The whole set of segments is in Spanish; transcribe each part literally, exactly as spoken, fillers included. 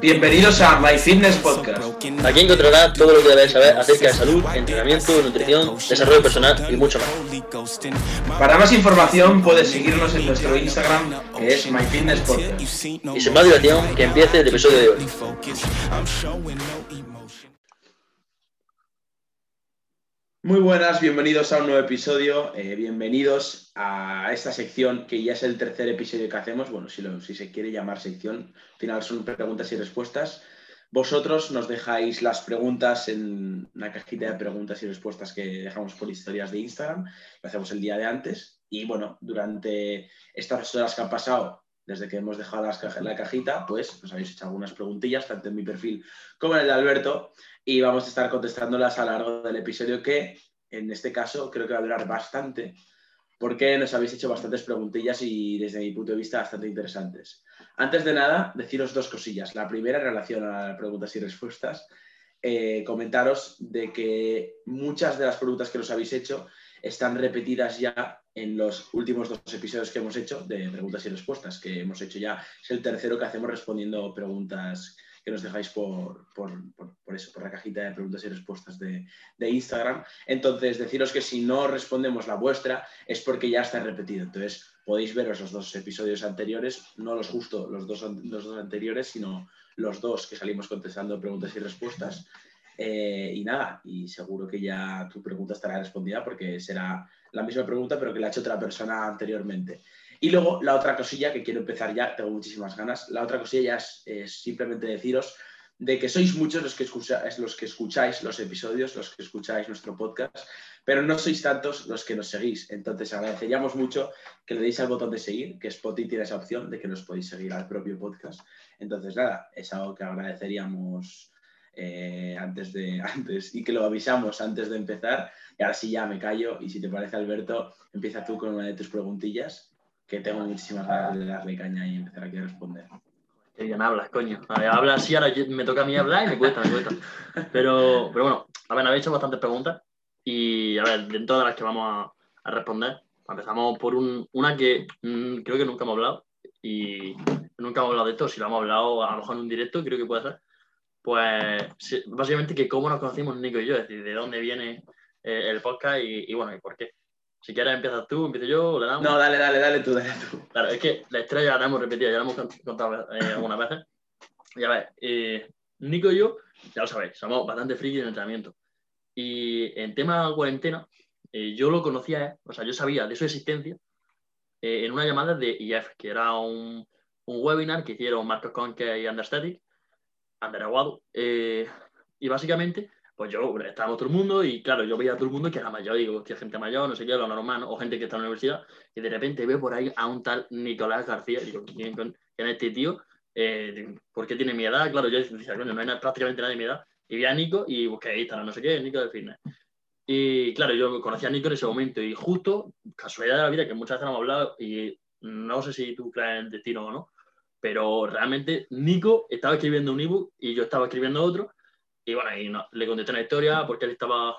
Bienvenidos a MyFitnessPodcast. Aquí encontrarás todo lo que debes saber acerca de salud, entrenamiento, nutrición, desarrollo personal y mucho más. Para más información puedes seguirnos en nuestro Instagram, que es MyFitnessPodcast. Y sin más dilación, que empiece el episodio de hoy. Muy buenas, bienvenidos a un nuevo episodio, eh, bienvenidos a esta sección que ya es el tercer episodio que hacemos, bueno, si, lo, si se quiere llamar sección, al final son preguntas y respuestas. Vosotros nos dejáis las preguntas en una cajita de preguntas y respuestas que dejamos por historias de Instagram, lo hacemos el día de antes y bueno, durante estas horas que han pasado, desde que hemos dejado las caja, la cajita, pues nos habéis hecho algunas preguntillas, tanto en mi perfil como en el de Alberto, y vamos a estar contestándolas a lo largo del episodio que, en este caso, creo que va a durar bastante, porque nos habéis hecho bastantes preguntillas y, desde mi punto de vista, bastante interesantes. Antes de nada, deciros dos cosillas. La primera, en relación a preguntas y respuestas, eh, comentaros de que muchas de las preguntas que nos habéis hecho están repetidas ya en los últimos dos episodios que hemos hecho de preguntas y respuestas, que hemos hecho ya, es el tercero que hacemos respondiendo preguntas que nos dejáis por, por, por, por eso, por la cajita de preguntas y respuestas de, de Instagram. Entonces, deciros que si no respondemos la vuestra es porque ya está repetido. Entonces, podéis veros los dos episodios anteriores, no los justo los dos, los dos anteriores, sino los dos que salimos contestando preguntas y respuestas. Eh, y nada, y seguro que ya tu pregunta estará respondida porque será la misma pregunta pero que la ha hecho otra persona anteriormente. Y luego la otra cosilla que quiero empezar ya, tengo muchísimas ganas, la otra cosilla ya es, es simplemente deciros de que sois muchos los que, escucha, los que escucháis los episodios, los que escucháis nuestro podcast, pero no sois tantos los que nos seguís. Entonces agradeceríamos mucho que le deis al botón de seguir, que Spotify tiene esa opción de que nos podéis seguir al propio podcast. Entonces nada, es algo que agradeceríamos. Eh, antes de antes y que lo avisamos antes de empezar, y ahora sí ya me callo y si te parece, Alberto, empieza tú con una de tus preguntillas que tengo muchísimas ganas de darle caña y empezar aquí a responder. Que ya me hablas, coño, a ver, habla así, ahora me toca a mí hablar y me cuesta, me cuesta pero, pero bueno, a ver, habéis hecho bastantes preguntas y a ver, dentro de las que vamos a, a responder, empezamos por un, una que mmm, creo que nunca hemos hablado y nunca hemos hablado de esto, si lo hemos hablado a lo mejor en un directo, creo que puede ser. Pues básicamente que cómo nos conocimos Nico y yo, es decir, de dónde viene eh, el podcast y, y bueno, y por qué. Si quieres empiezas tú, empiezo yo, le damos... No, dale, dale, dale tú, dale tú. Claro, es que la historia ya la hemos repetido, ya la hemos contado eh, algunas veces. Y a ver, eh, Nico y yo, ya lo sabéis, somos bastante frikis en el entrenamiento. Y en tema de cuarentena, eh, yo lo conocía, eh, o sea, yo sabía de su existencia eh, en una llamada de I F, que era un, un webinar que hicieron Marcos Conque y Understatic. Anderaguado, eh, y básicamente, pues yo, estábamos todo el mundo, y claro, yo veía a todo el mundo que era mayor, digo, hostia, gente mayor, no sé qué, lo normal, o gente que está en la universidad, y de repente veo por ahí a un tal Nicolás García, digo, ¿quién, quién es este tío? Eh, ¿Por qué tiene mi edad? Claro, yo decía, coño, no hay prácticamente nadie de mi edad, y vi a Nico, y busqué Instagram, no sé qué, Nico de Fitness. Y claro, yo conocí a Nico en ese momento, y justo, casualidad de la vida, que muchas veces hemos hablado, y no sé si tú crees en el destino o no, pero realmente Nico estaba escribiendo un ebook y yo estaba escribiendo otro. Y bueno, y no, le contesté una historia porque él estaba...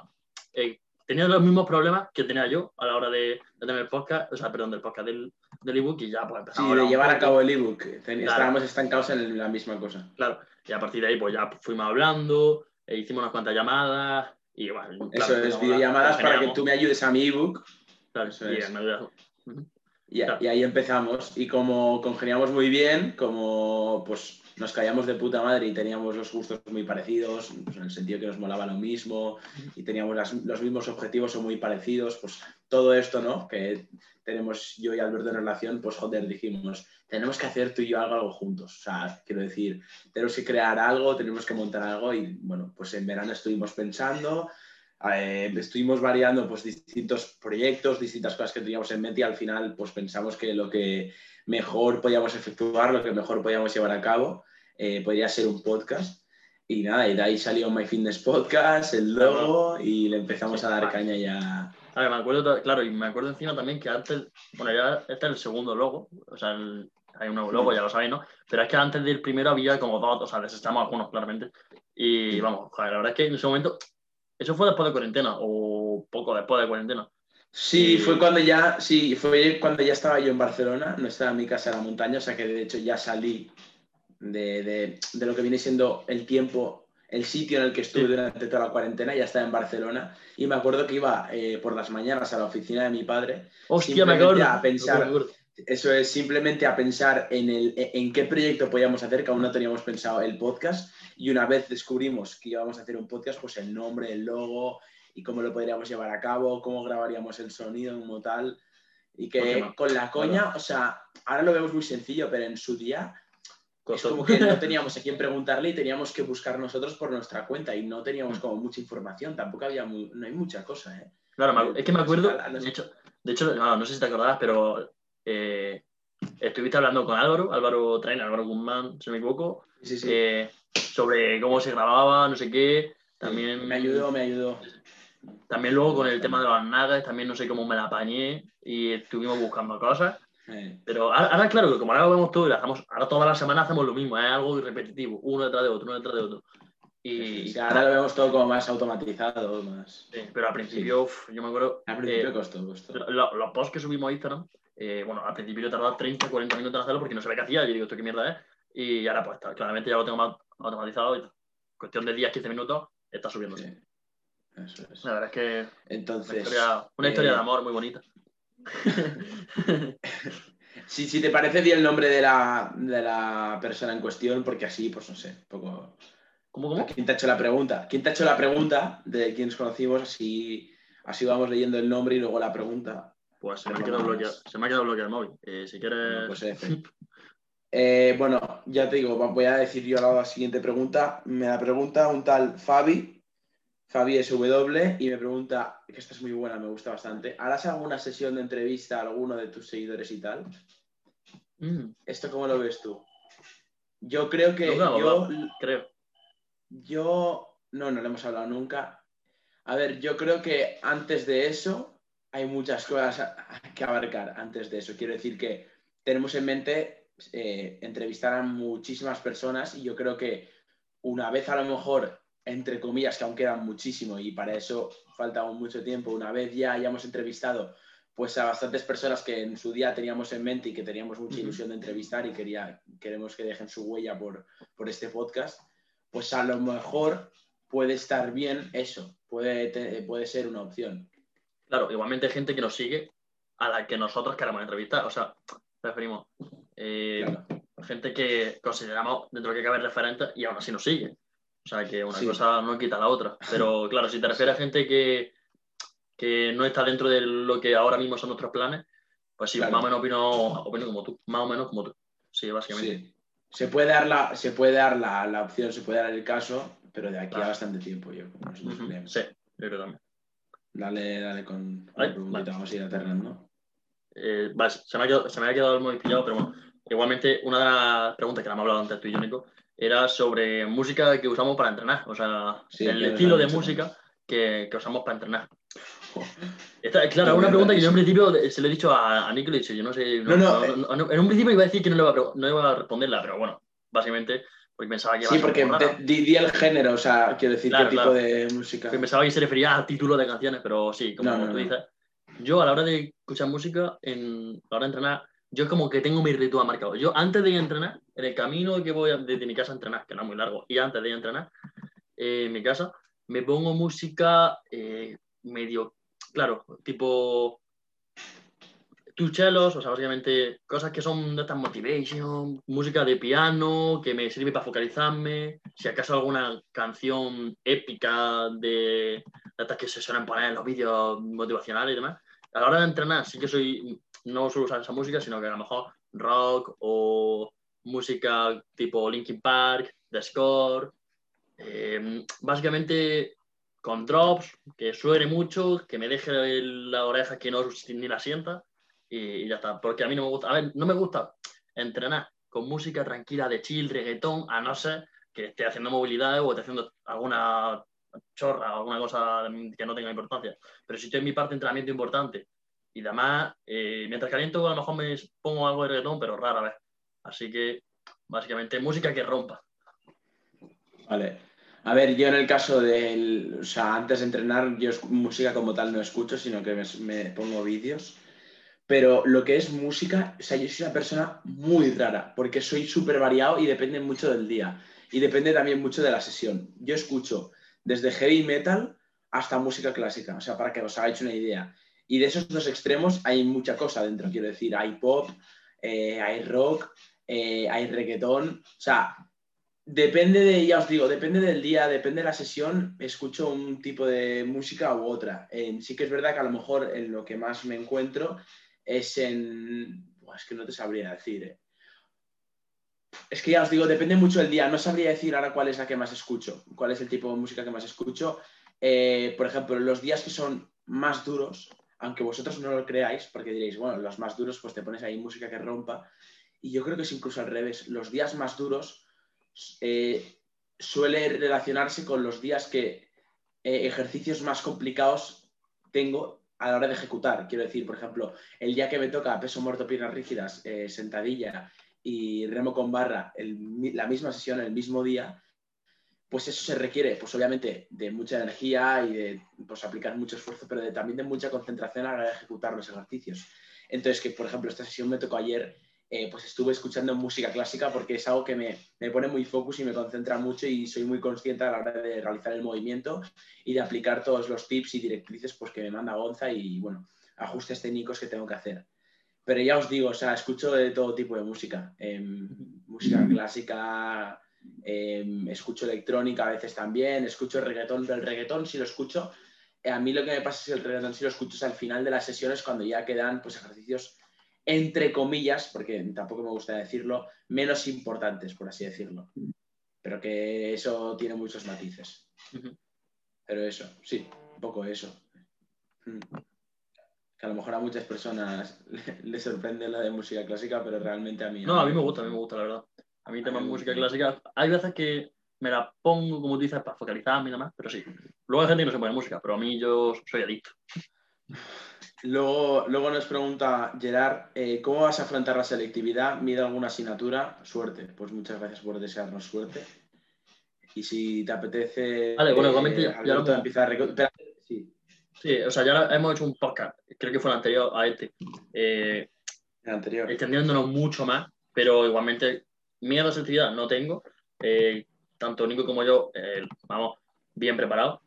Eh, tenía los mismos problemas que tenía yo a la hora de, de tener el podcast, o sea, perdón, del podcast del, del ebook y ya pues empezamos. Sí, de llevar a cabo el ebook. Claro. Estábamos estancados en la misma cosa. Claro, y a partir de ahí pues ya fuimos hablando, e hicimos unas cuantas llamadas y bueno... Claro, eso es, videollamadas para que tú me ayudes a mi ebook. Claro, eso es. Me ayudas. Uh-huh. Y, claro. Y ahí empezamos, y como congeniamos muy bien, como pues nos caíamos de puta madre y teníamos los gustos muy parecidos, pues, en el sentido que nos molaba lo mismo, y teníamos las, los mismos objetivos o muy parecidos, pues todo esto, ¿no? Que tenemos yo y Alberto en relación, pues joder, dijimos, tenemos que hacer tú y yo algo, algo juntos, o sea, quiero decir, tenemos que crear algo, tenemos que montar algo, y bueno, pues en verano estuvimos pensando... Eh, estuvimos variando pues distintos proyectos, distintas cosas que teníamos en mente y al final pues pensamos que lo que mejor podíamos efectuar, lo que mejor podíamos llevar a cabo eh, podría ser un podcast y nada, y de ahí salió MyFitnessPodcast, el logo y le empezamos sí, a dar caña ya. A ver, me acuerdo, claro, y me acuerdo encima también que antes, bueno ya este es el segundo logo, o sea, el, hay un nuevo logo, ya lo sabéis, ¿no? Pero es que antes del primero había como dos, o sea, desechamos algunos claramente y vamos, joder, la verdad es que en ese momento... ¿Eso fue después de cuarentena o poco después de cuarentena? Sí, y... fue cuando ya sí fue cuando ya estaba yo en Barcelona, no estaba en mi casa en la montaña, o sea que de hecho ya salí de, de, de lo que viene siendo el tiempo, el sitio en el que estuve durante toda la cuarentena. Ya estaba en Barcelona y me acuerdo que iba eh, por las mañanas a la oficina de mi padre. Hostia, me acuerdo. A pensar, eso es, simplemente a pensar en, el, en qué proyecto podíamos hacer, que aún no teníamos pensado el podcast, y una vez descubrimos que íbamos a hacer un podcast, pues el nombre, el logo y cómo lo podríamos llevar a cabo, cómo grabaríamos el sonido como tal, y que con la coña, o sea, ahora lo vemos muy sencillo, pero en su día es como que no teníamos a quién preguntarle y teníamos que buscar nosotros por nuestra cuenta y no teníamos como mucha información, tampoco había, muy, no hay mucha cosa, ¿eh? Claro, es que me acuerdo, de hecho, de hecho no, no sé si te acordarás, pero... Eh, estuviste hablando con Álvaro, Álvaro Traín, Álvaro Guzmán, si no me equivoco, sí, sí. Eh, sobre cómo se grababa, no sé qué. También me ayudó, me ayudó. También luego con el tema de las nagas, también no sé cómo me la apañé y estuvimos buscando cosas. Sí. Pero ahora, ahora, claro, que como ahora lo vemos todo y lo hacemos, ahora todas las semanas hacemos lo mismo, es ¿eh? algo repetitivo, uno detrás de otro, uno detrás de otro. Y sí, ahora lo vemos todo como más automatizado, más. Sí, pero al principio, sí. uf, yo me acuerdo. Al principio eh, costó, costó. Los, los posts que subimos a Instagram. Eh, bueno, al principio tardaba treinta, cuarenta minutos en hacerlo porque no sabía qué hacía. Yo digo, esto qué mierda es. Y ahora, pues, está, claramente ya lo tengo más automatizado. Y cuestión de diez, quince minutos, está subiendo. Sí. Eso es. La verdad es que. Entonces. Una historia, una historia eh... de amor muy bonita. Si, si te parece bien el nombre de la, de la persona en cuestión, porque así, pues, no sé, un poco. ¿Cómo, cómo? ¿Quién te ha hecho la pregunta? ¿Quién te ha hecho la pregunta de quién nos conocimos? Así, así vamos leyendo el nombre y luego la pregunta. Pues se me, ha quedado bloqueado, se me ha quedado bloqueado el móvil. Eh, si quieres... Pues eh, bueno, ya te digo, voy a decir yo la siguiente pregunta. Me la pregunta un tal Fabi, Fabi es W, y me pregunta, que esta es muy buena, me gusta bastante, ¿harás alguna sesión de entrevista a alguno de tus seguidores y tal? Mm. ¿Esto cómo lo ves tú? Yo creo que... No, no, yo, no, creo. Yo... No, no lo hemos hablado nunca. A ver, yo creo que antes de eso... Hay muchas cosas que abarcar antes de eso. Quiero decir que tenemos en mente eh, entrevistar a muchísimas personas y yo creo que una vez a lo mejor, entre comillas, que aún queda muchísimo y para eso falta aún mucho tiempo, una vez ya hayamos entrevistado pues, a bastantes personas que en su día teníamos en mente y que teníamos mucha ilusión de entrevistar y quería, queremos que dejen su huella por, por este podcast, pues a lo mejor puede estar bien eso, puede, te, puede ser una opción. Claro, igualmente hay gente que nos sigue a la que nosotros queremos entrevistar. O sea, referimos eh, claro. gente que consideramos dentro de lo que cabe referente y aún así nos sigue. O sea, que una sí. cosa no quita la otra. Pero claro, si te refieres a gente que, que no está dentro de lo que ahora mismo son nuestros planes, pues sí, claro. más o menos opino, opino como tú. Más o menos como tú. Sí, básicamente. Sí. Se puede dar, la, se puede dar la, la opción, se puede dar el caso, pero de aquí claro. a bastante tiempo yo. Uh-huh. Sí, yo creo también. Dale, dale con la preguntita, vale. vamos a ir alternando. Eh, vale, se me ha quedado, se me ha quedado muy pillado, pero bueno. Igualmente, una de las preguntas que la hemos hablado antes tú y yo, Nico, era sobre música que usamos para entrenar. O sea, sí, el estilo de música que, que usamos para entrenar. Oh. Esta, claro, una pregunta que yo en principio se lo he dicho a, a Nico, le he dicho, yo no sé... No, no, no, no, no, en un principio iba a decir que no le iba a, no iba a responderla, pero bueno, básicamente... Porque pensaba que sí, porque di el género, o sea, quiero decir claro, qué claro. tipo de música. Porque pensaba que se refería a títulos de canciones, pero sí, como, no, como no, tú no. dices. Yo a la hora de escuchar música, en, a la hora de entrenar, yo es como que tengo mi ritual marcado. Yo antes de ir a entrenar, en el camino que voy a, desde mi casa a entrenar, que no es muy largo, y antes de ir a entrenar, eh, en mi casa, me pongo música eh, medio, claro, tipo... Tuchelos, o sea, básicamente cosas que son de estas motivation, música de piano, que me sirve para focalizarme, si acaso alguna canción épica de, de estas que se suelen poner en los vídeos motivacionales y demás. A la hora de entrenar sí que soy, no suelo usar esa música, sino que a lo mejor rock o música tipo Linkin Park, The Score, eh, básicamente con drops, que suene mucho, que me deje la oreja que no ni la sienta. Y ya está, porque a mí no me gusta, a ver, no me gusta entrenar con música tranquila de chill, reggaetón, a no ser que esté haciendo movilidades o esté haciendo alguna chorra o alguna cosa que no tenga importancia. Pero si estoy en mi parte de entrenamiento importante y además, eh, mientras caliento a lo mejor me pongo algo de reggaetón, pero rara vez. Así que, básicamente, música que rompa. Vale. A ver, yo en el caso del, o sea, antes de entrenar, yo música como tal no escucho, sino que me, me pongo vídeos. Pero lo que es música, o sea, yo soy una persona muy rara, porque soy súper variado y depende mucho del día. Y depende también mucho de la sesión. Yo escucho desde heavy metal hasta música clásica, o sea, para que os hagáis una idea. Y de esos dos extremos hay mucha cosa dentro, quiero decir, hay pop, eh, hay rock, eh, hay reggaetón, o sea, depende de, ya os digo, depende del día, depende de la sesión, escucho un tipo de música u otra. Eh, sí que es verdad que a lo mejor en lo que más me encuentro es en... Es que no te sabría decir, eh. Es que ya os digo, depende mucho del día, no sabría decir ahora cuál es la que más escucho, cuál es el tipo de música que más escucho. Eh, por ejemplo, los días que son más duros, aunque vosotros no lo creáis, porque diréis, bueno, los más duros, pues te pones ahí música que rompa. Y yo creo que es incluso al revés. Los días más duros eh, suele relacionarse con los días que eh, ejercicios más complicados tengo a la hora de ejecutar. Quiero decir, por ejemplo, el día que me toca peso muerto, piernas rígidas, eh, sentadilla y remo con barra, el, la misma sesión, el mismo día, pues eso se requiere, pues obviamente, de mucha energía y de pues, aplicar mucho esfuerzo, pero de, también de mucha concentración a la hora de ejecutar los ejercicios. Entonces, que por ejemplo, esta sesión me tocó ayer, eh, pues estuve escuchando música clásica porque es algo que me, me pone muy focus y me concentra mucho y soy muy consciente a la hora de realizar el movimiento y de aplicar todos los tips y directrices pues, que me manda Gonza y, bueno, ajustes técnicos que tengo que hacer. Pero ya os digo, o sea, escucho de todo tipo de música, eh, música clásica... Eh, escucho electrónica a veces también, escucho reggaetón, pero el reggaetón si lo escucho, eh, a mí lo que me pasa es que el reggaetón si lo escucho es al final de las sesiones cuando ya quedan pues ejercicios entre comillas, porque tampoco me gusta decirlo, menos importantes, por así decirlo, pero que eso tiene muchos matices. Uh-huh. Pero eso, sí, un poco eso. Mm. Que a lo mejor a muchas personas les sorprende la de música clásica, pero realmente a mí... No, no a mí me gusta, a mí me gusta, la verdad. A mí tema de música clásica, hay veces que me la pongo, como dices, para focalizarme y demás, pero sí. Luego hay gente que no se pone música, pero a mí yo soy adicto. Luego, luego nos pregunta Gerard, eh, ¿cómo vas a afrontar la selectividad? ¿Mira alguna asignatura? Suerte. Pues muchas gracias por desearnos suerte. Y si te apetece... Vale, bueno, igualmente... Eh, ya lo... empieza a recuperar. Sí. Sí, o sea, ya hemos hecho un podcast, creo que fue el anterior a este. Eh, el anterior. Extendiéndonos mucho más, pero igualmente... Miedo a la selectividad no tengo, eh, tanto Nico como yo, eh, vamos, bien preparados.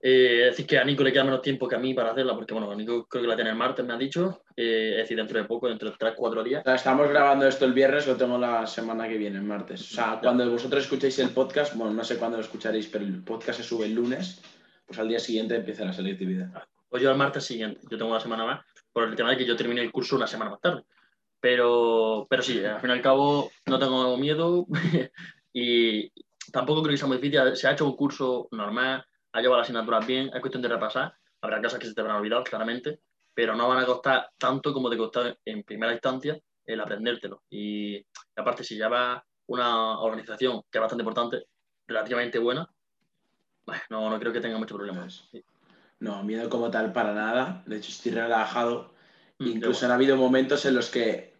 Eh, es decir, que a Nico le queda menos tiempo que a mí para hacerla, porque bueno, Nico creo que la tiene el martes, me ha dicho, eh, es decir, dentro de poco, dentro de tres cuatro días. O sea, estamos grabando esto el viernes, lo tengo la semana que viene, el martes. O sea, cuando vosotros escuchéis el podcast, bueno, no sé cuándo lo escucharéis, pero el podcast se sube el lunes, pues al día siguiente empieza la selectividad. Pues yo al martes siguiente, yo tengo una semana más, por el tema de que yo terminé el curso una semana más tarde. Pero, pero sí, al fin y al cabo no tengo miedo y tampoco creo que sea muy difícil. Se ha hecho un curso normal, ha llevado las asignaturas bien, es cuestión de repasar. Habrá cosas que se te van a olvidar, claramente, pero no van a costar tanto como te costó en primera instancia el aprendértelo. Y aparte, si ya va una organización que es bastante importante, relativamente buena, no, no creo que tenga muchos problemas. No, miedo como tal para nada. De hecho, estoy relajado. Incluso han habido momentos en los que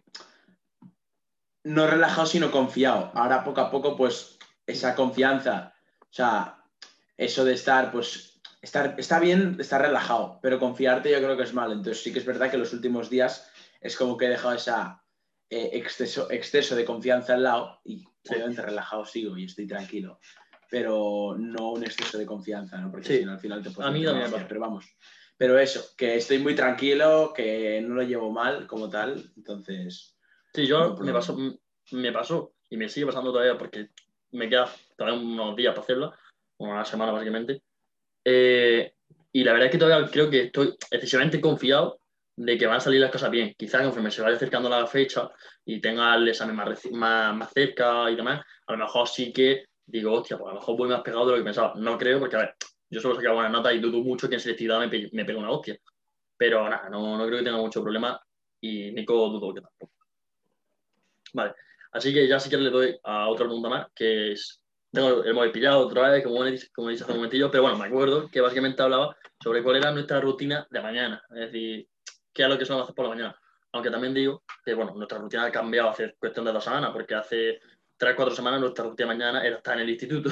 no relajado, sino confiado. Ahora poco a poco, pues, esa confianza, o sea, eso de estar, pues, estar, está bien, estar relajado, pero confiarte yo creo que es malo. Entonces sí que es verdad que los últimos días es como que he dejado esa eh, exceso, exceso de confianza al lado y obviamente relajado sigo y estoy tranquilo, pero no un exceso de confianza, ¿no? Porque sí. Si no, al final te puedes... A mí también, pero vamos... Pero eso, que estoy muy tranquilo, que no lo llevo mal como tal, entonces... Sí, yo me pasó, me pasó y me sigue pasando todavía porque me queda todavía unos días para hacerla, una semana básicamente, eh, y la verdad es que todavía creo que estoy excesivamente confiado de que van a salir las cosas bien. Quizás conforme se vaya acercando la fecha y tenga el examen más, más, más cerca y demás, a lo mejor sí que digo, hostia, pues a lo mejor voy más pegado de lo que pensaba. No creo, porque a ver... Yo solo sacaba buenas notas y dudo mucho que en selectividad me pegue, me pegue una hostia. Pero nada, no, no creo que tenga mucho problema y Nico dudo que tampoco. Vale, así que ya si quieres le doy a otra pregunta más, que es... Tengo el móvil pillado otra vez, como dice como hace un momentillo, pero bueno, me acuerdo que básicamente hablaba sobre cuál era nuestra rutina de mañana. Es decir, qué es lo que solemos hacer por la mañana. Aunque también digo que, bueno, nuestra rutina ha cambiado hace cuestión de dos semanas, porque hace... Tras cuatro semanas, nuestra rutina de mañana era estar en el instituto.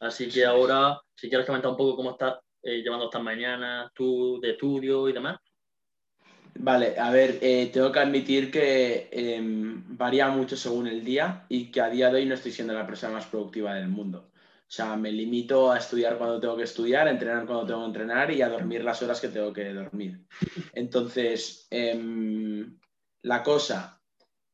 Así que ahora, si quieres comentar un poco cómo estás eh, llevando estas mañanas, tú de estudio y demás. Vale, a ver, eh, tengo que admitir que eh, varía mucho según el día y que a día de hoy no estoy siendo la persona más productiva del mundo. O sea, me limito a estudiar cuando tengo que estudiar, a entrenar cuando tengo que entrenar y a dormir las horas que tengo que dormir. Entonces, eh, la cosa,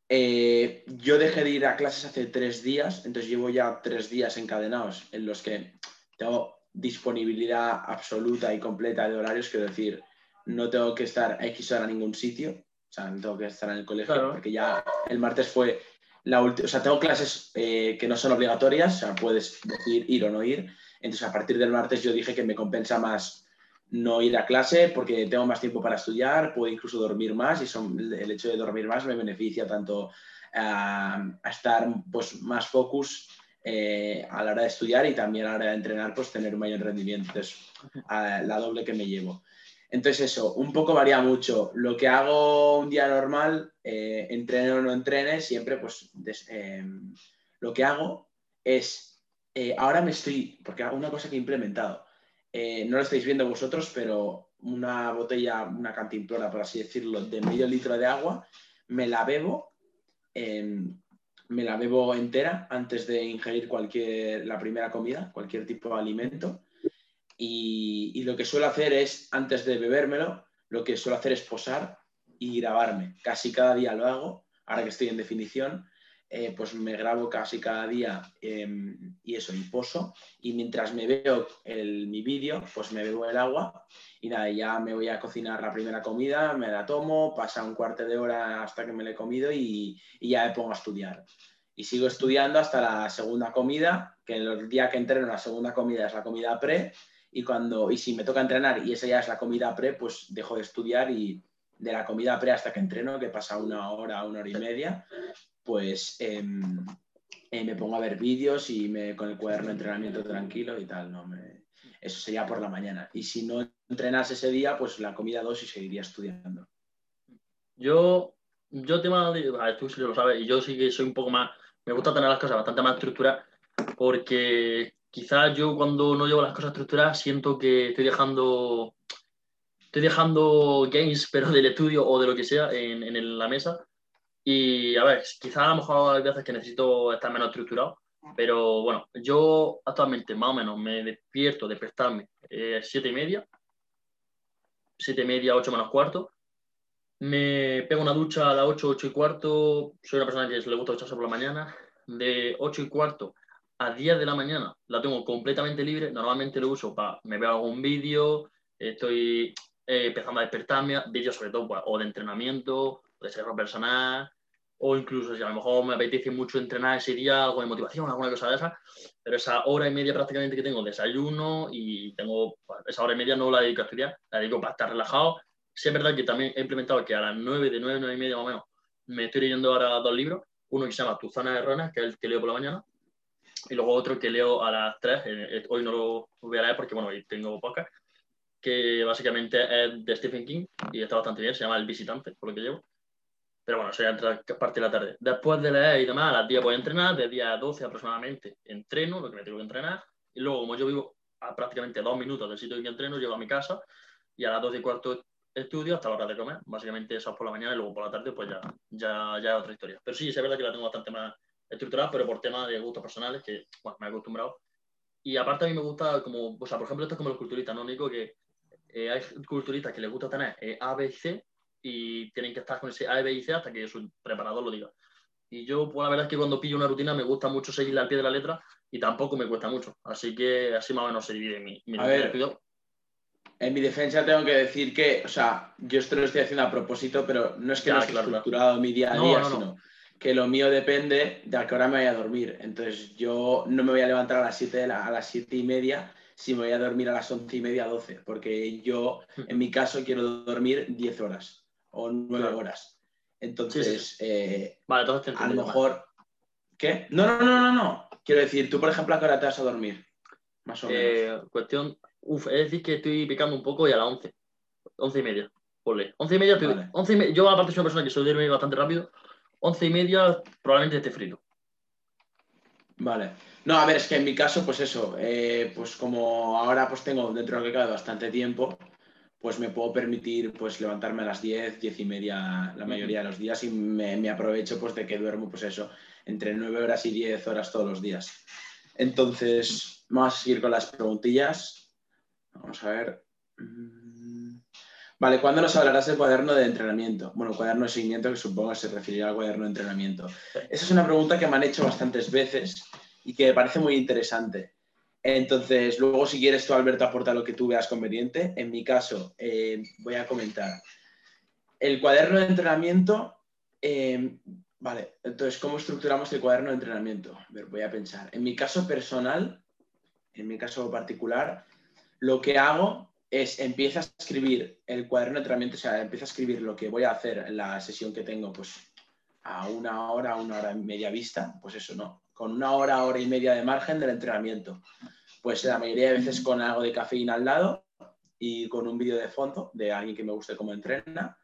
eh, yo dejé de ir a clases hace tres días, entonces llevo ya tres días encadenados en los que tengo disponibilidad absoluta y completa de horarios, quiero decir... No tengo que estar a X hora en ningún sitio, o sea, no tengo que estar en el colegio, claro. Porque ya el martes fue la última, o sea, tengo clases eh, que no son obligatorias, o sea, puedes decir ir o no ir, entonces a partir del martes yo dije que me compensa más no ir a clase porque tengo más tiempo para estudiar, puedo incluso dormir más y son, el hecho de dormir más me beneficia tanto a, a estar pues, más focus eh, a la hora de estudiar y también a la hora de entrenar, pues tener un mayor rendimiento, entonces a la doble que me llevo. Entonces eso, un poco varía mucho. Lo que hago un día normal, eh, entrene o no entrene, siempre pues des, eh, lo que hago es, eh, ahora me estoy, porque una cosa que he implementado, eh, no lo estáis viendo vosotros, pero una botella, una cantimplora, por así decirlo, de medio litro de agua, me la bebo, eh, me la bebo entera antes de ingerir cualquier, la primera comida, cualquier tipo de alimento. Y, y lo que suelo hacer es, antes de bebérmelo, lo que suelo hacer es posar y grabarme. Casi cada día lo hago, ahora que estoy en definición, eh, pues me grabo casi cada día eh, y eso, y poso. Y mientras me veo el, mi vídeo, pues me bebo el agua y nada, ya me voy a cocinar la primera comida, me la tomo, pasa un cuarto de hora hasta que me la he comido y, y ya me pongo a estudiar. Y sigo estudiando hasta la segunda comida, que el día que entreno la segunda comida es la comida pre. Y, cuando, y si me toca entrenar y esa ya es la comida pre, pues dejo de estudiar y de la comida pre hasta que entreno, que pasa una hora, una hora y media, pues eh, eh, me pongo a ver vídeos y me, con el cuaderno de entrenamiento tranquilo y tal. No me, eso sería por la mañana. Y si no entrenas ese día, pues la comida dos y seguiría estudiando. Yo, yo tema de... A ver, tú sí lo sabes. Y yo sí que soy un poco más... Me gusta tener las cosas bastante más estructuradas porque... Quizás yo cuando no llevo las cosas estructuradas siento que estoy dejando estoy dejando gains, pero del estudio o de lo que sea, en, en la mesa. Y a ver, quizás a lo mejor hay veces que necesito estar menos estructurado, pero bueno, yo actualmente más o menos me despierto de prestarme eh, siete y media, siete y media, ocho menos cuarto. Me pego una ducha a las ocho, ocho y cuarto. Soy una persona que le gusta ducharse por la mañana. De ocho y cuarto a diez de la mañana la tengo completamente libre. Normalmente lo uso para... Me veo algún vídeo, estoy eh, empezando a despertarme, vídeos sobre todo pues, o de entrenamiento, de desarrollo personal, o incluso si a lo mejor me apetece mucho entrenar ese día, algo de motivación, alguna cosa de esa. Pero esa hora y media prácticamente que tengo, desayuno y tengo... Esa hora y media no la dedico a estudiar, la dedico para estar relajado. Sí es verdad que también he implementado que a las nueve, de nueve, nueve y media más o menos, me estoy leyendo ahora dos libros. Uno que se llama Tus zonas erróneas, que es el que leo por la mañana. Y luego otro que leo a las tres, eh, hoy no lo voy a leer porque, bueno, hoy tengo podcast, que básicamente es de Stephen King y está bastante bien, se llama El Visitante, por lo que llevo. Pero bueno, eso ya entra parte de la tarde. Después de leer y demás, a las diez voy a entrenar, de diez a doce aproximadamente entreno, lo que me tengo que entrenar. Y luego, como yo vivo a prácticamente dos minutos del sitio en que entreno, llego a mi casa y a las doce y cuarto estudio hasta la hora de comer. Básicamente eso es por la mañana y luego por la tarde pues ya, ya, ya es otra historia. Pero sí, es verdad que la tengo bastante más estructurada, pero por temas de gustos personales que, bueno, me he acostumbrado. Y aparte a mí me gusta, como, o sea, por ejemplo, esto es como los culturistas, ¿no, Nico? Que eh, hay culturistas que les gusta tener eh, A, B y C y tienen que estar con ese A, B y C hasta que su preparador lo diga. Y yo, pues la verdad es que cuando pillo una rutina me gusta mucho seguirla al pie de la letra y tampoco me cuesta mucho. Así que así más o menos se divide mi... mi a ver, en mi defensa tengo que decir que, o sea, yo esto lo estoy haciendo a propósito, pero no es que ya, no esté claro, estructurado claro. Mi día a no, día, no, sino... No. que lo mío depende de a qué hora me vaya a dormir. Entonces yo no me voy a levantar a las siete, la, a las siete y media, si me voy a dormir a las once y media, doce, porque yo, en mi caso, quiero dormir diez horas o nueve claro. horas. Entonces, sí, sí. Eh, vale, entonces a lo mejor... Mal. ¿Qué? No, no, no, no, no. Quiero decir, tú, por ejemplo, ¿a qué hora te vas a dormir? Más o eh, menos. Cuestión... Uf, es decir que estoy picando un poco y a las once. once y media. Ponle. once y media estoy... Vale. once y me... Yo, aparte, soy una persona que suele dormir bastante rápido. Once y media probablemente esté frío. Vale. No, a ver, es que en mi caso, pues eso, eh, pues como ahora pues tengo dentro de lo que cabe bastante tiempo, pues me puedo permitir pues levantarme a las diez, diez y media la mayoría de los días, y me, me aprovecho pues de que duermo pues eso, entre nueve horas y diez horas todos los días. Entonces, vamos a seguir con las preguntillas. Vamos a ver. Vale, ¿cuándo nos hablarás del cuaderno de entrenamiento? Bueno, cuaderno de seguimiento, que supongo que se referirá al cuaderno de entrenamiento. Esa es una pregunta que me han hecho bastantes veces y que me parece muy interesante. Entonces, luego si quieres tú, Alberto, aporta lo que tú veas conveniente. En mi caso, eh, voy a comentar. El cuaderno de entrenamiento, eh, vale, entonces, ¿cómo estructuramos el cuaderno de entrenamiento? A ver, voy a pensar. En mi caso personal, en mi caso particular, lo que hago es, empiezo a escribir el cuaderno de entrenamiento, o sea, empiezo a escribir lo que voy a hacer en la sesión que tengo, pues, a una hora, una hora y media vista, pues eso, no. Con una hora, hora y media de margen del entrenamiento. Pues la mayoría de veces con algo de cafeína al lado y con un vídeo de fondo de alguien que me guste cómo entrena.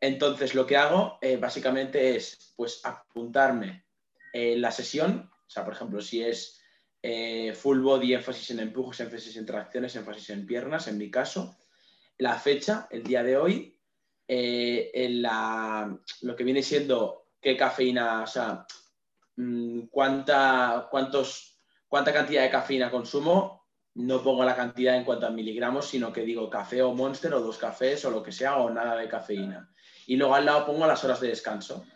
Entonces lo que hago eh, básicamente es pues apuntarme eh, la sesión, o sea, por ejemplo, si es eh, full body, énfasis en empujos, énfasis en tracciones, énfasis en piernas, en mi caso, la fecha, el día de hoy, eh, en la, lo que viene siendo qué cafeína, o sea, Cuánta, cuántos, cuánta cantidad de cafeína consumo. No pongo la cantidad en cuanto a miligramos, sino que digo café o Monster o dos cafés o lo que sea, o nada de cafeína. Y luego al lado pongo las horas de descanso.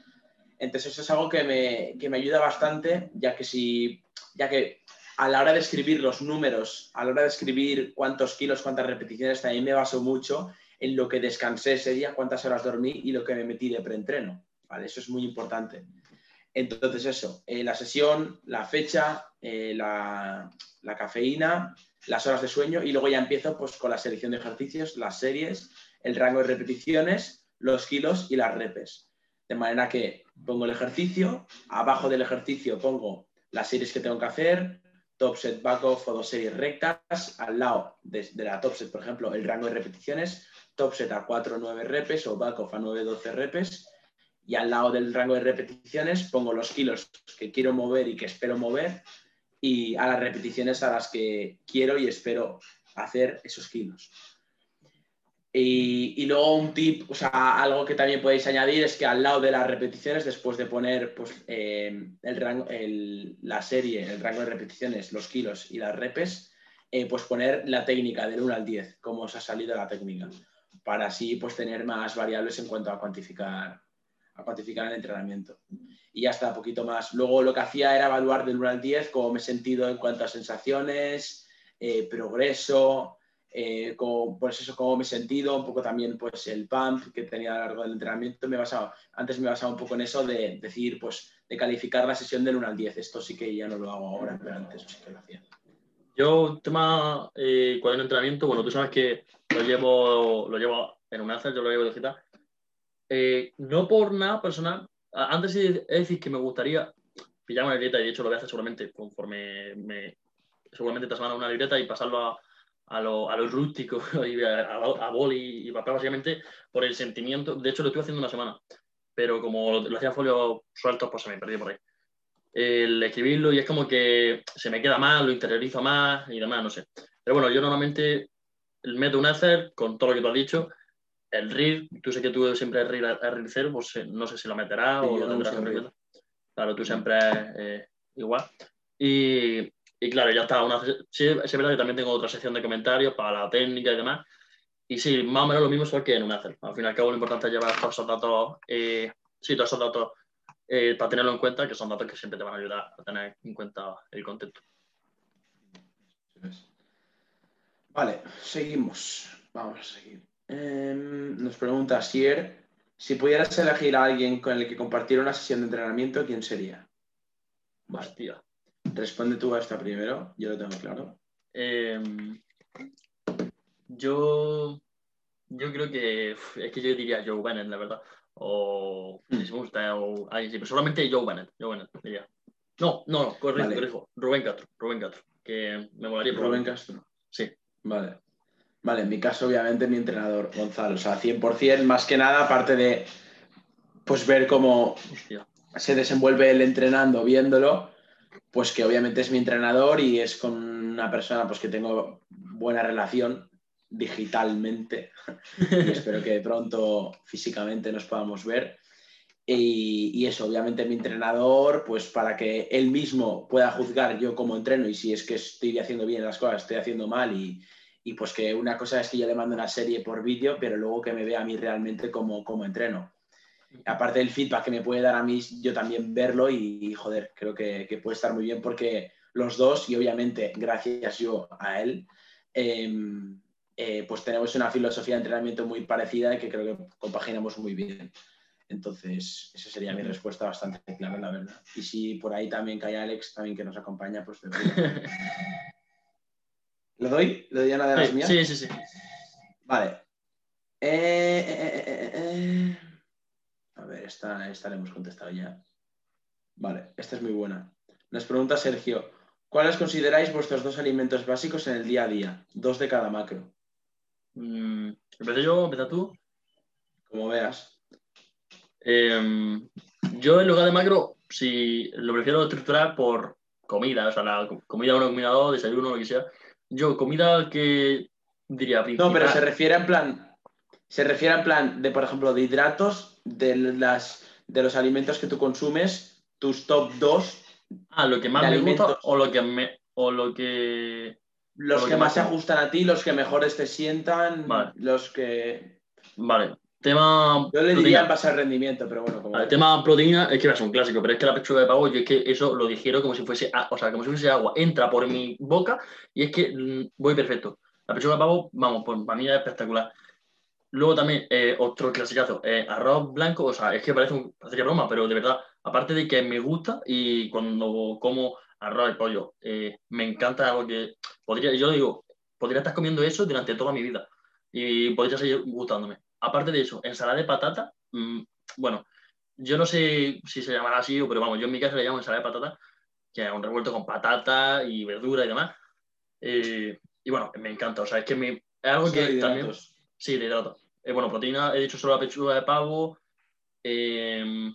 Entonces eso es algo que me, que me ayuda bastante, ya que, si, ya que a la hora de escribir los números, a la hora de escribir cuántos kilos, cuántas repeticiones, también me baso mucho en lo que descansé ese día, cuántas horas dormí y lo que me metí de preentreno, ¿vale? Eso es muy importante. Entonces eso, eh, la sesión, la fecha, eh, la, la cafeína, las horas de sueño, y luego ya empiezo pues con la selección de ejercicios, las series, el rango de repeticiones, los kilos y las repes. De manera que pongo el ejercicio, abajo del ejercicio pongo las series que tengo que hacer, top set, back off o dos series rectas, al lado de, de la top set, por ejemplo, el rango de repeticiones, top set a cuatro a nueve repes o back off a nueve a doce repes. Y al lado del rango de repeticiones pongo los kilos que quiero mover y que espero mover, y a las repeticiones a las que quiero y espero hacer esos kilos. Y, y luego un tip, o sea, algo que también podéis añadir es que al lado de las repeticiones, después de poner pues, eh, el rango, el, la serie, el rango de repeticiones, los kilos y las repes, eh, pues poner la técnica del uno al diez, cómo os ha salido la técnica, para así pues, tener más variables en cuanto a cuantificar a cuantificar el entrenamiento. Y ya está, poquito más. Luego lo que hacía era evaluar del uno al diez cómo me he sentido en cuanto a sensaciones, eh, progreso, eh, cómo, pues eso, cómo me he sentido, un poco también pues el pump que tenía a lo largo del entrenamiento. Me basaba, antes me basaba un poco en eso de decir, pues de calificar la sesión del uno al diez. Esto sí que ya no lo hago ahora, pero antes sí que lo hacía. Yo, tema eh, cuaderno de entrenamiento, bueno, tú sabes que lo llevo, lo llevo en un alza, yo lo llevo digital. Eh, no por nada personal, antes de decir que me gustaría pillar una libreta, y de hecho lo voy a hacer seguramente conforme me, seguramente te semana una libreta y pasarlo a, a, lo, a lo rústico, y a, a, a boli y papel, básicamente por el sentimiento. De hecho lo estuve haciendo una semana, pero como lo, lo hacía folio sueltos, pues se me perdió por ahí el escribirlo, y es como que se me queda más, lo interiorizo más y demás, no sé. Pero bueno, yo normalmente meto un hacer con todo lo que tú has dicho. El R I R, tú sé que tú siempre el R I R, el R I R cero, pues no sé si lo meterás sí, o lo tendrás en R I R. Claro, tú siempre eh, igual. Y, y claro, ya está. Una, sí, es verdad que también tengo otra sección de comentarios para la técnica y demás. Y sí, más o menos lo mismo, solo que en un hacer. Al fin y al cabo, lo importante es llevar todos esos datos, eh, sí, todos esos datos eh, para tenerlo en cuenta, que son datos que siempre te van a ayudar a tener en cuenta el contexto. Vale, seguimos. Vamos a seguir. Eh, nos pregunta Sier, si pudieras elegir a alguien con el que compartir una sesión de entrenamiento, ¿quién sería? Hostia. Responde tú a esta primero, yo lo tengo claro. Eh, yo, yo creo que es que yo diría Joe Bennett, la verdad. O Chris Bumstead, o alguien, pero solamente Joe Bennett, Joe Bennett, diría. No, no, no corrijo, vale. corrijo. Rubén Castro, Rubén Castro, que me molaría. Rubén Castro. Sí. Vale. Vale, en mi caso, obviamente, mi entrenador, Gonzalo. O sea, cien por cien, más que nada, aparte de pues ver cómo Hostia. se desenvuelve él entrenando, viéndolo, pues que obviamente es mi entrenador y es con una persona pues que tengo buena relación, digitalmente y espero que pronto físicamente nos podamos ver. Y, y eso, obviamente mi entrenador, pues para que él mismo pueda juzgar yo cómo entreno y si es que estoy haciendo bien las cosas, estoy haciendo mal, y, y pues que una cosa es que yo le mando una serie por vídeo, pero luego que me vea a mí realmente cómo, cómo entreno. Aparte del feedback que me puede dar a mí, yo también verlo y, joder, creo que, que puede estar muy bien porque los dos, y obviamente gracias yo a él, eh, eh, pues tenemos una filosofía de entrenamiento muy parecida y que creo que compaginamos muy bien. Entonces, esa sería mi respuesta bastante clara, la verdad. Y si por ahí también cae Alex, también que nos acompaña, pues... ¿Lo doy? ¿Lo doy a una de las sí, mías? Sí, sí, sí. Vale. Eh, eh, eh, eh. A ver, esta, esta la hemos contestado ya. Vale, esta es muy buena. Nos pregunta Sergio, ¿cuáles consideráis vuestros dos alimentos básicos en el día a día? Dos de cada macro. Mm, ¿Empecé yo? ¿Empecé tú? Como veas. Eh, yo en lugar de macro, si lo prefiero estructurar por comida, o sea, la comida uno, comida dos, desayuno, lo que sea. Yo, comida que diría principal. No, pero se refiere en plan, se refiere en plan de, por ejemplo, de hidratos, de, las, de los alimentos que tú consumes, tus top dos. Ah, lo que más me gusta o lo que me, o lo que... Los que más se ajustan a ti, los que mejores te sientan, vale. Los que... Vale. Tema yo le diría en base al rendimiento, pero bueno. Como... El tema proteína es que es un clásico, pero es que la pechuga de pavo, yo es que eso lo digiero como si fuese, o sea, como si fuese agua. Entra por mi boca y es que voy perfecto. La pechuga de pavo, vamos, por, para mí es espectacular. Luego también, eh, otro clasicazo, eh, arroz blanco, o sea, es que parece, un, parece que broma, pero de verdad, aparte de que me gusta y cuando como arroz y pollo, eh, me encanta algo que podría, yo digo, podría estar comiendo eso durante toda mi vida y podría seguir gustándome. Aparte de eso, ensalada de patata, mmm, bueno, yo no sé si se llamará así, pero vamos, yo en mi casa le llamo ensalada de patata, que es un revuelto con patata y verdura y demás. Eh, y bueno, me encanta, o sea, es que me, es algo sí, que de también... Hidratos. Sí, de hidratos. Eh, bueno, proteína, he dicho solo la pechuga de pavo eh,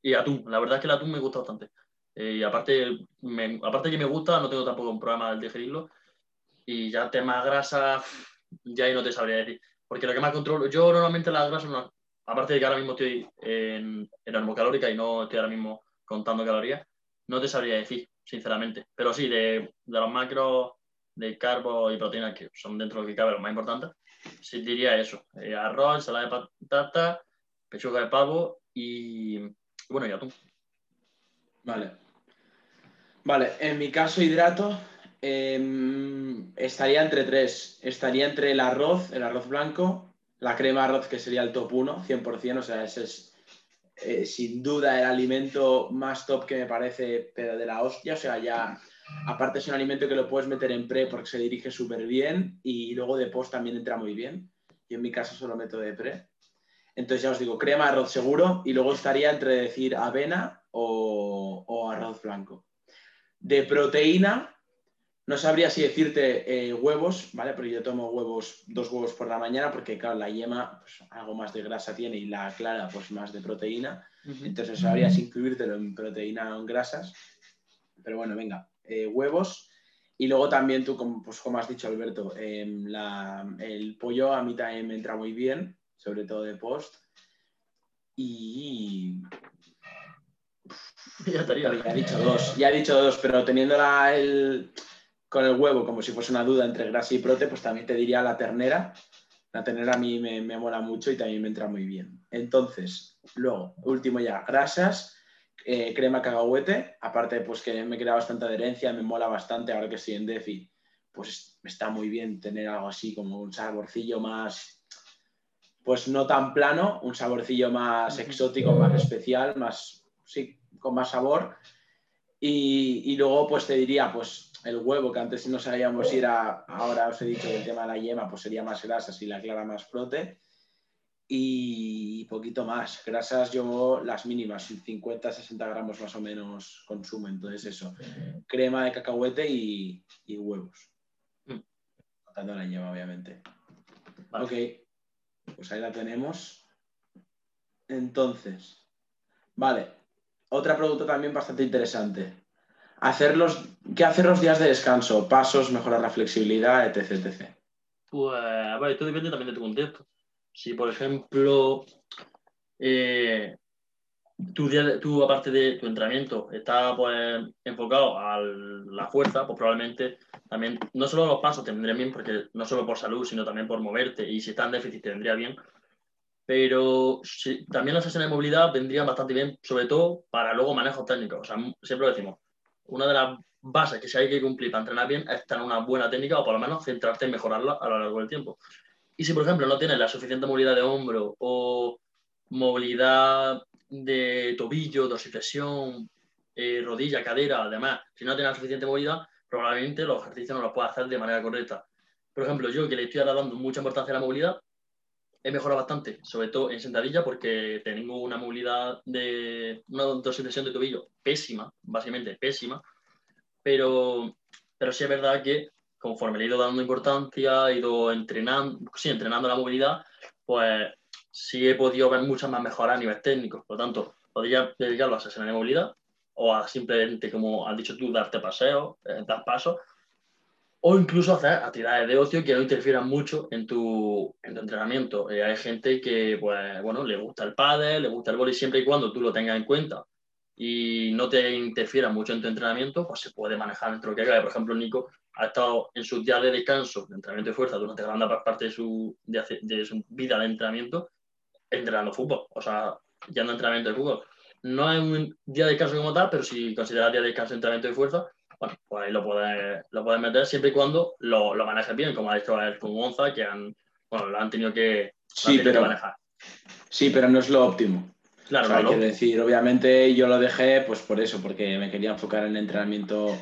y atún. La verdad es que el atún me gusta bastante. Eh, y aparte, me, aparte de que me gusta, no tengo tampoco un problema al digerirlo. Y ya tema grasa, ya ahí no te sabría decir. Porque lo que más controlo, yo normalmente las grasas, no, aparte de que ahora mismo estoy en, en hipocalórica y no estoy ahora mismo contando calorías, no te sabría decir, sinceramente. Pero sí, de, de los macros, de carbo y proteínas, que son dentro de lo que cabe los más importantes, sí diría eso. Eh, arroz, ensalada de patata, pechuga de pavo y, bueno, y atún. Vale. Vale, en mi caso hidrato... Eh, estaría entre tres. Estaría entre el arroz, el arroz blanco, la crema de arroz, que sería el top uno, cien por ciento. O sea, ese es eh, sin duda el alimento más top que me parece, pero de la hostia. O sea, ya, aparte es un alimento que lo puedes meter en pre porque se dirige súper bien y luego de post también entra muy bien. Yo en mi caso solo meto de pre. Entonces ya os digo, crema, arroz seguro y luego estaría entre decir avena o, o arroz blanco. De proteína... No sabría si decirte eh, huevos, ¿vale? Pero yo tomo huevos, dos huevos por la mañana porque, claro, la yema pues, algo más de grasa tiene y la clara pues más de proteína. Uh-huh. Entonces sabrías incluírtelo en proteína o en grasas. Pero bueno, venga, eh, huevos. Y luego también tú, como, pues, como has dicho, Alberto, eh, la, el pollo a mí también me entra muy bien, sobre todo de post. Y... Uf, ya estaría. Ya he dicho dos, ya he dicho dos, pero teniendo la, el... con el huevo, como si fuese una duda entre grasa y prote, pues también te diría la ternera. La ternera a mí me, me mola mucho y también me entra muy bien. Entonces, luego, último ya, grasas, eh, crema cacahuete, aparte pues que me crea bastante adherencia, me mola bastante ahora que estoy en defi, pues está muy bien tener algo así como un saborcillo más, pues no tan plano, un saborcillo más exótico, más especial, más, sí, con más sabor. Y, y luego pues te diría, pues el huevo, que antes no sabíamos ir a... Ahora os he dicho que el tema de la yema pues sería más grasas y la clara más prote. Y poquito más. Grasas yo las mínimas, cincuenta a sesenta gramos más o menos consumo. Entonces eso, crema de cacahuete y, y huevos. Contando la yema, obviamente. Vale. Ok, pues ahí la tenemos. Entonces, vale. Otra pregunta también bastante interesante. Hacer los, ¿Qué hacer los días de descanso? Pasos, mejorar la flexibilidad, etcétera, etcétera. Pues, a ver, esto depende también de tu contexto. Si, por ejemplo, eh, tu, tu, aparte de tu entrenamiento, está pues, enfocado a la fuerza, pues probablemente también, no solo los pasos te vendrían bien, porque no solo por salud, sino también por moverte, y si está en déficit te vendría bien. Pero si, también las sesiones de movilidad vendrían bastante bien, sobre todo para luego manejos técnicos. O sea, siempre lo decimos, una de las bases que si hay que cumplir para entrenar bien es tener una buena técnica o por lo menos centrarte en mejorarla a lo largo del tiempo. Y si, por ejemplo, no tienes la suficiente movilidad de hombro o movilidad de tobillo, dorsiflexión, eh, rodilla, cadera, además, si no tienes la suficiente movilidad, probablemente los ejercicios no los puedas hacer de manera correcta. Por ejemplo, yo que le estoy ahora dando mucha importancia a la movilidad, he mejorado bastante, sobre todo en sentadilla, porque tengo una movilidad de una dorsiflexión de tobillo pésima, básicamente pésima, pero, pero sí es verdad que conforme le he ido dando importancia, he ido entrenando, sí, entrenando la movilidad, pues sí he podido ver muchas más mejoras a nivel técnico. Por lo tanto, podría dedicarlo a sesiones de movilidad o a simplemente, como has dicho tú, darte paseos, eh, dar pasos, o incluso hacer actividades de ocio que no interfieran mucho en tu, en tu entrenamiento. Eh, hay gente que, pues, bueno, le gusta el pádel, le gusta el vóley, siempre y cuando tú lo tengas en cuenta y no te interfiera mucho en tu entrenamiento, pues se puede manejar dentro de lo que haga. Por ejemplo, Nico ha estado en sus días de descanso, de entrenamiento de fuerza, durante gran parte de su, de, hace, de su vida de entrenamiento, entrenando fútbol, o sea, ya no entrenamiento de fútbol. No es un día de descanso como tal, pero si consideras día de descanso entrenamiento de fuerza, bueno, pues ahí lo puedes, lo puedes meter siempre y cuando lo, lo manejes bien, como ha dicho él con Gonza, que han, bueno, lo han tenido que, sí, han tenido pero, que manejar. Sí, pero no es lo óptimo. Claro, o sea, no, quiero decir, obviamente yo lo dejé pues por eso, porque me quería enfocar en el entrenamiento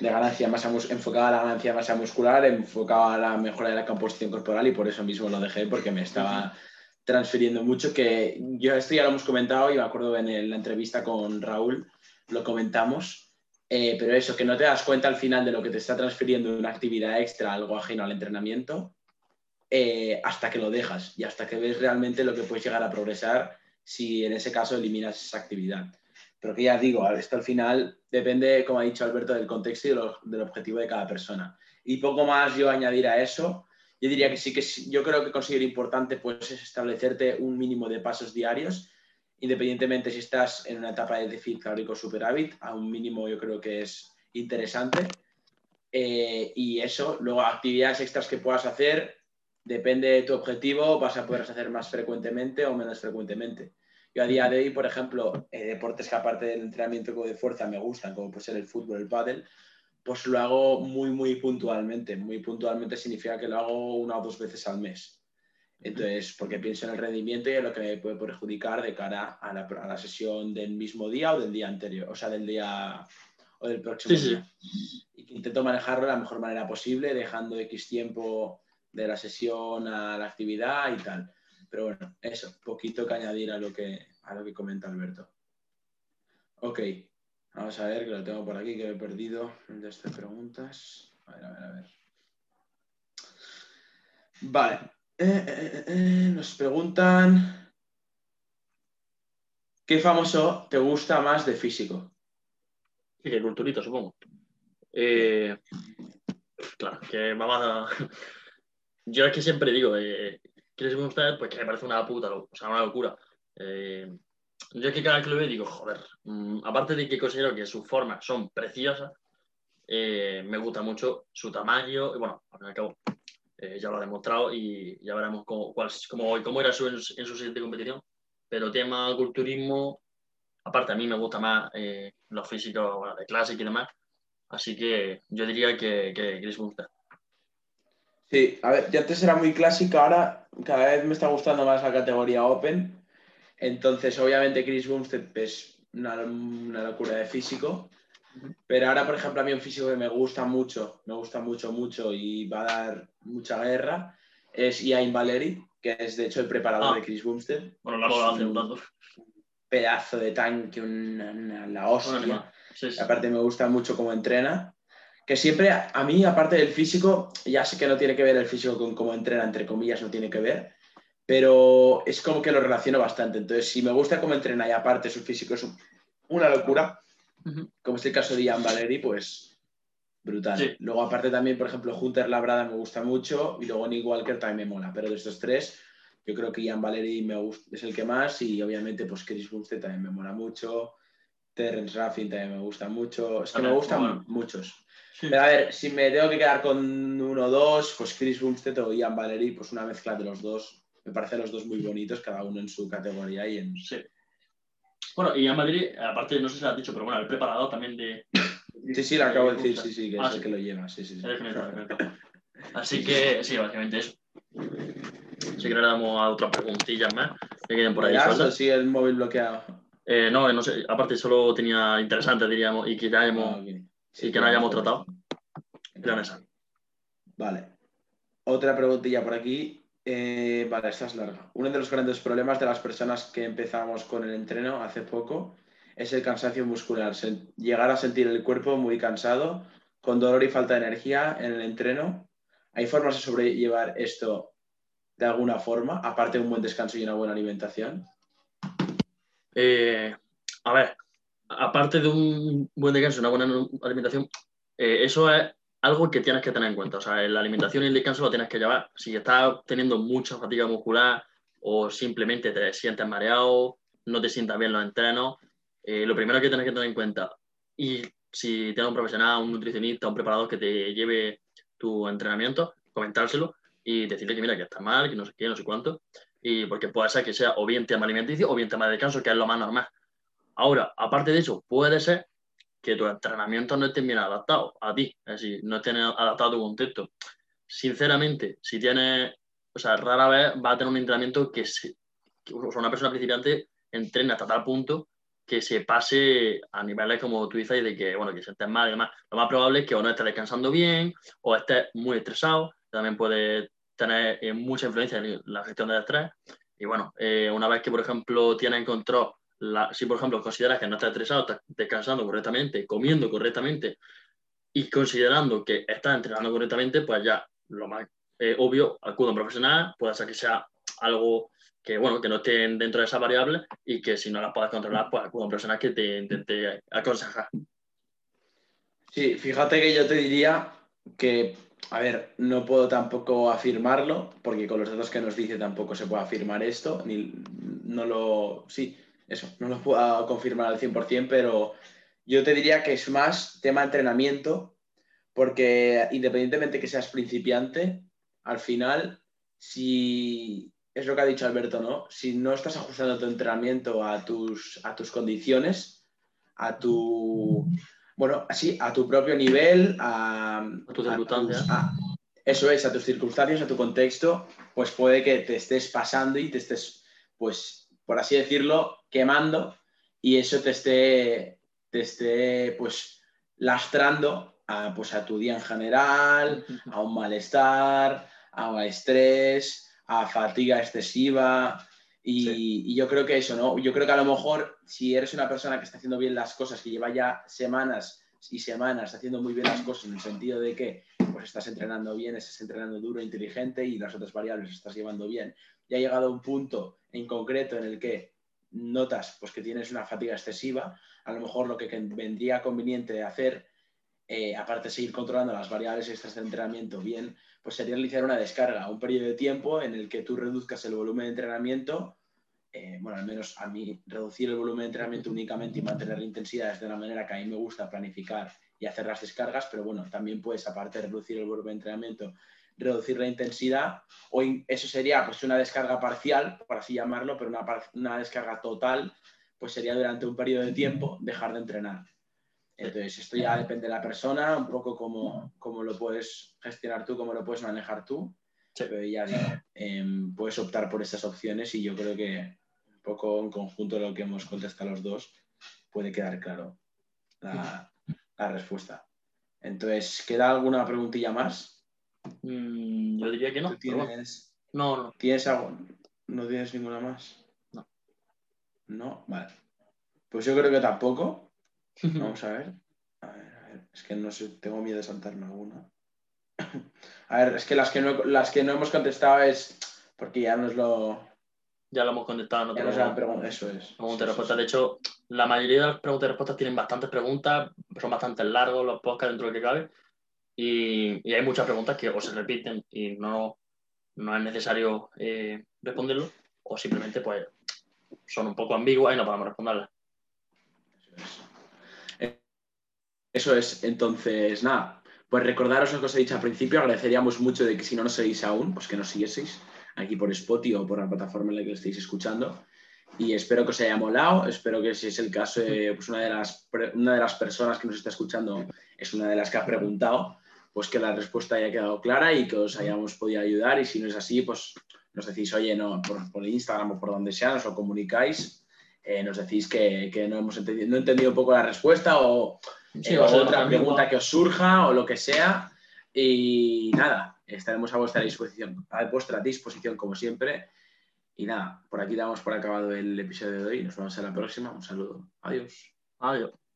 de ganancia masa enfocada a la ganancia masa muscular, enfocada a la mejora de la composición corporal, y por eso mismo lo dejé, porque me estaba transfiriendo mucho. Que yo esto ya lo hemos comentado y me acuerdo en el, la entrevista con Raúl, lo comentamos. Eh, pero eso, que no te das cuenta al final de lo que te está transfiriendo una actividad extra, algo ajeno al entrenamiento, eh, hasta que lo dejas y hasta que ves realmente lo que puedes llegar a progresar si en ese caso eliminas esa actividad. Pero que ya digo, esto al final depende, como ha dicho Alberto, del contexto y de lo, del objetivo de cada persona. Y poco más yo añadir a eso. Yo diría que sí, que sí, yo creo que considero importante pues es establecerte un mínimo de pasos diarios, independientemente si estás en una etapa de déficit calórico superávit, a un mínimo yo creo que es interesante. Eh, y eso, luego actividades extras que puedas hacer, depende de tu objetivo, vas a poder hacer más frecuentemente o menos frecuentemente. Yo a día de hoy, por ejemplo, eh, deportes que aparte del entrenamiento como de fuerza me gustan, como puede ser el fútbol, el pádel, pues lo hago muy, muy puntualmente. Muy puntualmente significa que lo hago una o dos veces al mes. Entonces, porque pienso en el rendimiento y en lo que me puede perjudicar de cara a la, a la sesión del mismo día o del día anterior, o sea, del día o del próximo sí, día. Sí. Y que intento manejarlo de la mejor manera posible, dejando X tiempo de la sesión a la actividad y tal. Pero bueno, eso, poquito que añadir a lo que, a lo que comenta Alberto. Ok, vamos a ver, que lo tengo por aquí, que me he perdido de estas preguntas. A ver, a ver, a ver. Vale. Eh, eh, eh, nos preguntan ¿qué famoso te gusta más de físico? Sí, el culturito, supongo. Eh, claro, que mamada. Yo es que siempre digo, eh, Chris Bumstead, pues que me parece una puta, o sea, una locura. Eh, yo es que cada vez que lo veo digo, joder, mmm, aparte de que considero que sus formas son preciosas, eh, me gusta mucho su tamaño, y bueno, al cabo. Eh, ya lo ha demostrado y ya veremos cómo, cuál, cómo, cómo era su, en, en su siguiente competición. Pero tema culturismo, aparte a mí me gusta más eh, los físicos, bueno, de clásico y demás. Así que yo diría que, que Chris Bumstead. Sí, a ver, yo antes era muy clásico, ahora cada vez me está gustando más la categoría Open. Entonces, obviamente Chris Bumstead es una, una locura de físico. Pero ahora, por ejemplo, a mí un físico que me gusta mucho, me gusta mucho, mucho y va a dar mucha guerra, es Iain Valliere, que es de hecho el preparador ah, de Chris Bumstead. Bueno, la bola hace un rato. Pedazo de tanque, una, una, la hostia. Bueno, sí, sí. Aparte me gusta mucho cómo entrena. Que siempre, a mí, aparte del físico, ya sé que no tiene que ver el físico con cómo entrena, entre comillas, no tiene que ver, pero es como que lo relaciono bastante. Entonces, si me gusta cómo entrena y aparte su físico es un, una locura, como es el caso de Iain Valliere, pues Brutal. Sí. Luego, aparte también, por ejemplo, Hunter Labrada me gusta mucho y luego Nick Walker también me mola. Pero de estos tres, yo creo que Iain Valliere me gusta, es el que más, y obviamente pues Chris Bumstead también me mola mucho. Terrence Raffin también me gusta mucho. Es que ver, me gustan bueno. muchos. Sí. Pero a ver, si me tengo que quedar con uno o dos, pues Chris Bumstead o Iain Valliere, pues una mezcla de los dos. Me parecen los dos muy bonitos, cada uno en su categoría y en... Sí. Bueno, y Iain Valliere, aparte, no sé si lo has dicho, pero bueno, el preparado también de... Sí, sí, lo acabo de decir, sí, sí, que ah, es el sí. que lo lleva. Sí, sí, sí. Así que, sí, básicamente eso. Así que ahora damos a otras preguntillas más que queden por ahí. ¿Eso sí, el móvil bloqueado? Eh, no, no sé, aparte solo tenía interesantes, diríamos, y que ya hemos, ah, okay. sí, y que no hayamos tratado. Eran esas. Vale. Otra preguntilla por aquí. Eh, vale, esta es larga. Uno de los grandes problemas de las personas que empezamos con el entreno hace poco es el cansancio muscular, llegar a sentir el cuerpo muy cansado, con dolor y falta de energía en el entreno. ¿Hay formas de sobrellevar esto de alguna forma, aparte de un buen descanso y una buena alimentación? Eh, a ver, aparte de un buen descanso y una buena alimentación, eh, eso es algo que tienes que tener en cuenta. O sea, la alimentación y el descanso lo tienes que llevar. Si estás teniendo mucha fatiga muscular o simplemente te sientes mareado, no te sientas bien los entrenos, Eh, lo primero que tienes que tener en cuenta, y si tienes un profesional, un nutricionista, un preparador que te lleve tu entrenamiento, comentárselo y decirle que mira, que está mal, que no sé qué, no sé cuánto, y porque puede ser que sea o bien tema alimenticio o bien tema de descanso, que es lo más normal. Ahora, aparte de eso, puede ser que tus entrenamientos no estén bien adaptados a ti, es decir, no estén adaptados a tu contexto. Sinceramente, si tienes, o sea, rara vez va a tener un entrenamiento que, se, que o sea, una persona principiante entrena hasta tal punto que se pase a niveles como tú dices, de que, bueno, que sientes mal y demás. Lo más probable es que o no estés descansando bien, o estés muy estresado, también puede tener eh, mucha influencia en la gestión del estrés. Y bueno, eh, una vez que, por ejemplo, tienes en control, la, si por ejemplo consideras que no estás estresado, estás descansando correctamente, comiendo correctamente, y considerando que estás entrenando correctamente, pues ya, lo más eh, obvio, acude a un profesional, puede ser que sea algo... que bueno, que no estén dentro de esas variables y que si no las puedes controlar, pues acudan personas que te intenten aconsejar. Sí, fíjate que yo te diría que, a ver, no puedo tampoco afirmarlo, porque con los datos que nos dice tampoco se puede afirmar esto, ni no lo, sí, eso, no lo puedo confirmar al cien por cien, pero yo te diría que es más tema entrenamiento, porque independientemente que seas principiante, al final, si... es lo que ha dicho Alberto, ¿no? Si no estás ajustando tu entrenamiento a tus, a tus condiciones, a tu, bueno, así, a tu propio nivel, a, a tus circunstancias, a, eso es, a tus circunstancias, a tu contexto, pues puede que te estés pasando y te estés, pues, por así decirlo, quemando, y eso te esté, te esté, pues, lastrando a, pues, a tu día en general, a un malestar, a un estrés, a fatiga excesiva y, sí. y yo creo que eso, ¿no? Yo creo que a lo mejor si eres una persona que está haciendo bien las cosas, que lleva ya semanas y semanas haciendo muy bien las cosas en el sentido de que pues estás entrenando bien, estás entrenando duro, inteligente y las otras variables estás llevando bien. Y ha llegado un punto en concreto en el que notas pues, que tienes una fatiga excesiva, a lo mejor lo que vendría conveniente de hacer, eh, aparte de seguir controlando las variables extras de entrenamiento bien, pues sería realizar una descarga, un periodo de tiempo en el que tú reduzcas el volumen de entrenamiento, eh, bueno, al menos a mí, reducir el volumen de entrenamiento únicamente y mantener la intensidad es de una manera que a mí me gusta planificar y hacer las descargas, pero bueno, también puedes, aparte de reducir el volumen de entrenamiento, reducir la intensidad, o in- eso sería pues una descarga parcial, por así llamarlo, pero una, par- una descarga total, pues sería durante un periodo de tiempo dejar de entrenar. Entonces, esto ya depende de la persona, un poco cómo, cómo lo puedes gestionar tú, cómo lo puedes manejar tú. Sí. Pero ya eh, puedes optar por esas opciones y yo creo que un poco en conjunto lo que hemos contestado los dos puede quedar claro la, la respuesta. Entonces, ¿queda alguna preguntilla más? Mm, yo diría que no. Tienes, no, no. ¿Tienes algo? ¿No tienes ninguna más? No. No, vale. Pues yo creo que tampoco. Vamos a ver. A ver, a ver. Es que no sé, tengo miedo de saltarme alguna. A ver, es que las que no, las que no hemos contestado es porque ya nos lo... Ya lo hemos contestado. No te lo han preguntado. Eso es. Preguntas y respuestas. De hecho, la mayoría de las preguntas y respuestas tienen bastantes preguntas, son bastante largos los podcasts dentro de lo que cabe, y, y hay muchas preguntas que o se repiten y no, no es necesario eh, responderlo, o simplemente pues son un poco ambiguas y no podemos responderlas. Eso es, entonces, nada, pues recordaros lo que os he dicho al principio, agradeceríamos mucho de que si no nos seguís aún, pues que nos siguieseis aquí por Spotify o por la plataforma en la que lo estéis escuchando, y espero que os haya molado, espero que si es el caso, eh, pues una de las, una de las personas que nos está escuchando es una de las que ha preguntado, pues que la respuesta haya quedado clara y que os hayamos podido ayudar, y si no es así, pues nos decís, oye, no, por, por Instagram o por donde sea, nos lo comunicáis, eh, nos decís que, que no hemos entendido, no he entendido un poco la respuesta o... Sí, eh, otra pregunta que os surja o lo que sea, y nada, estaremos a vuestra disposición, a vuestra disposición como siempre, y nada, por aquí damos por acabado el episodio de hoy, nos vemos en la próxima, un saludo, adiós. Adiós.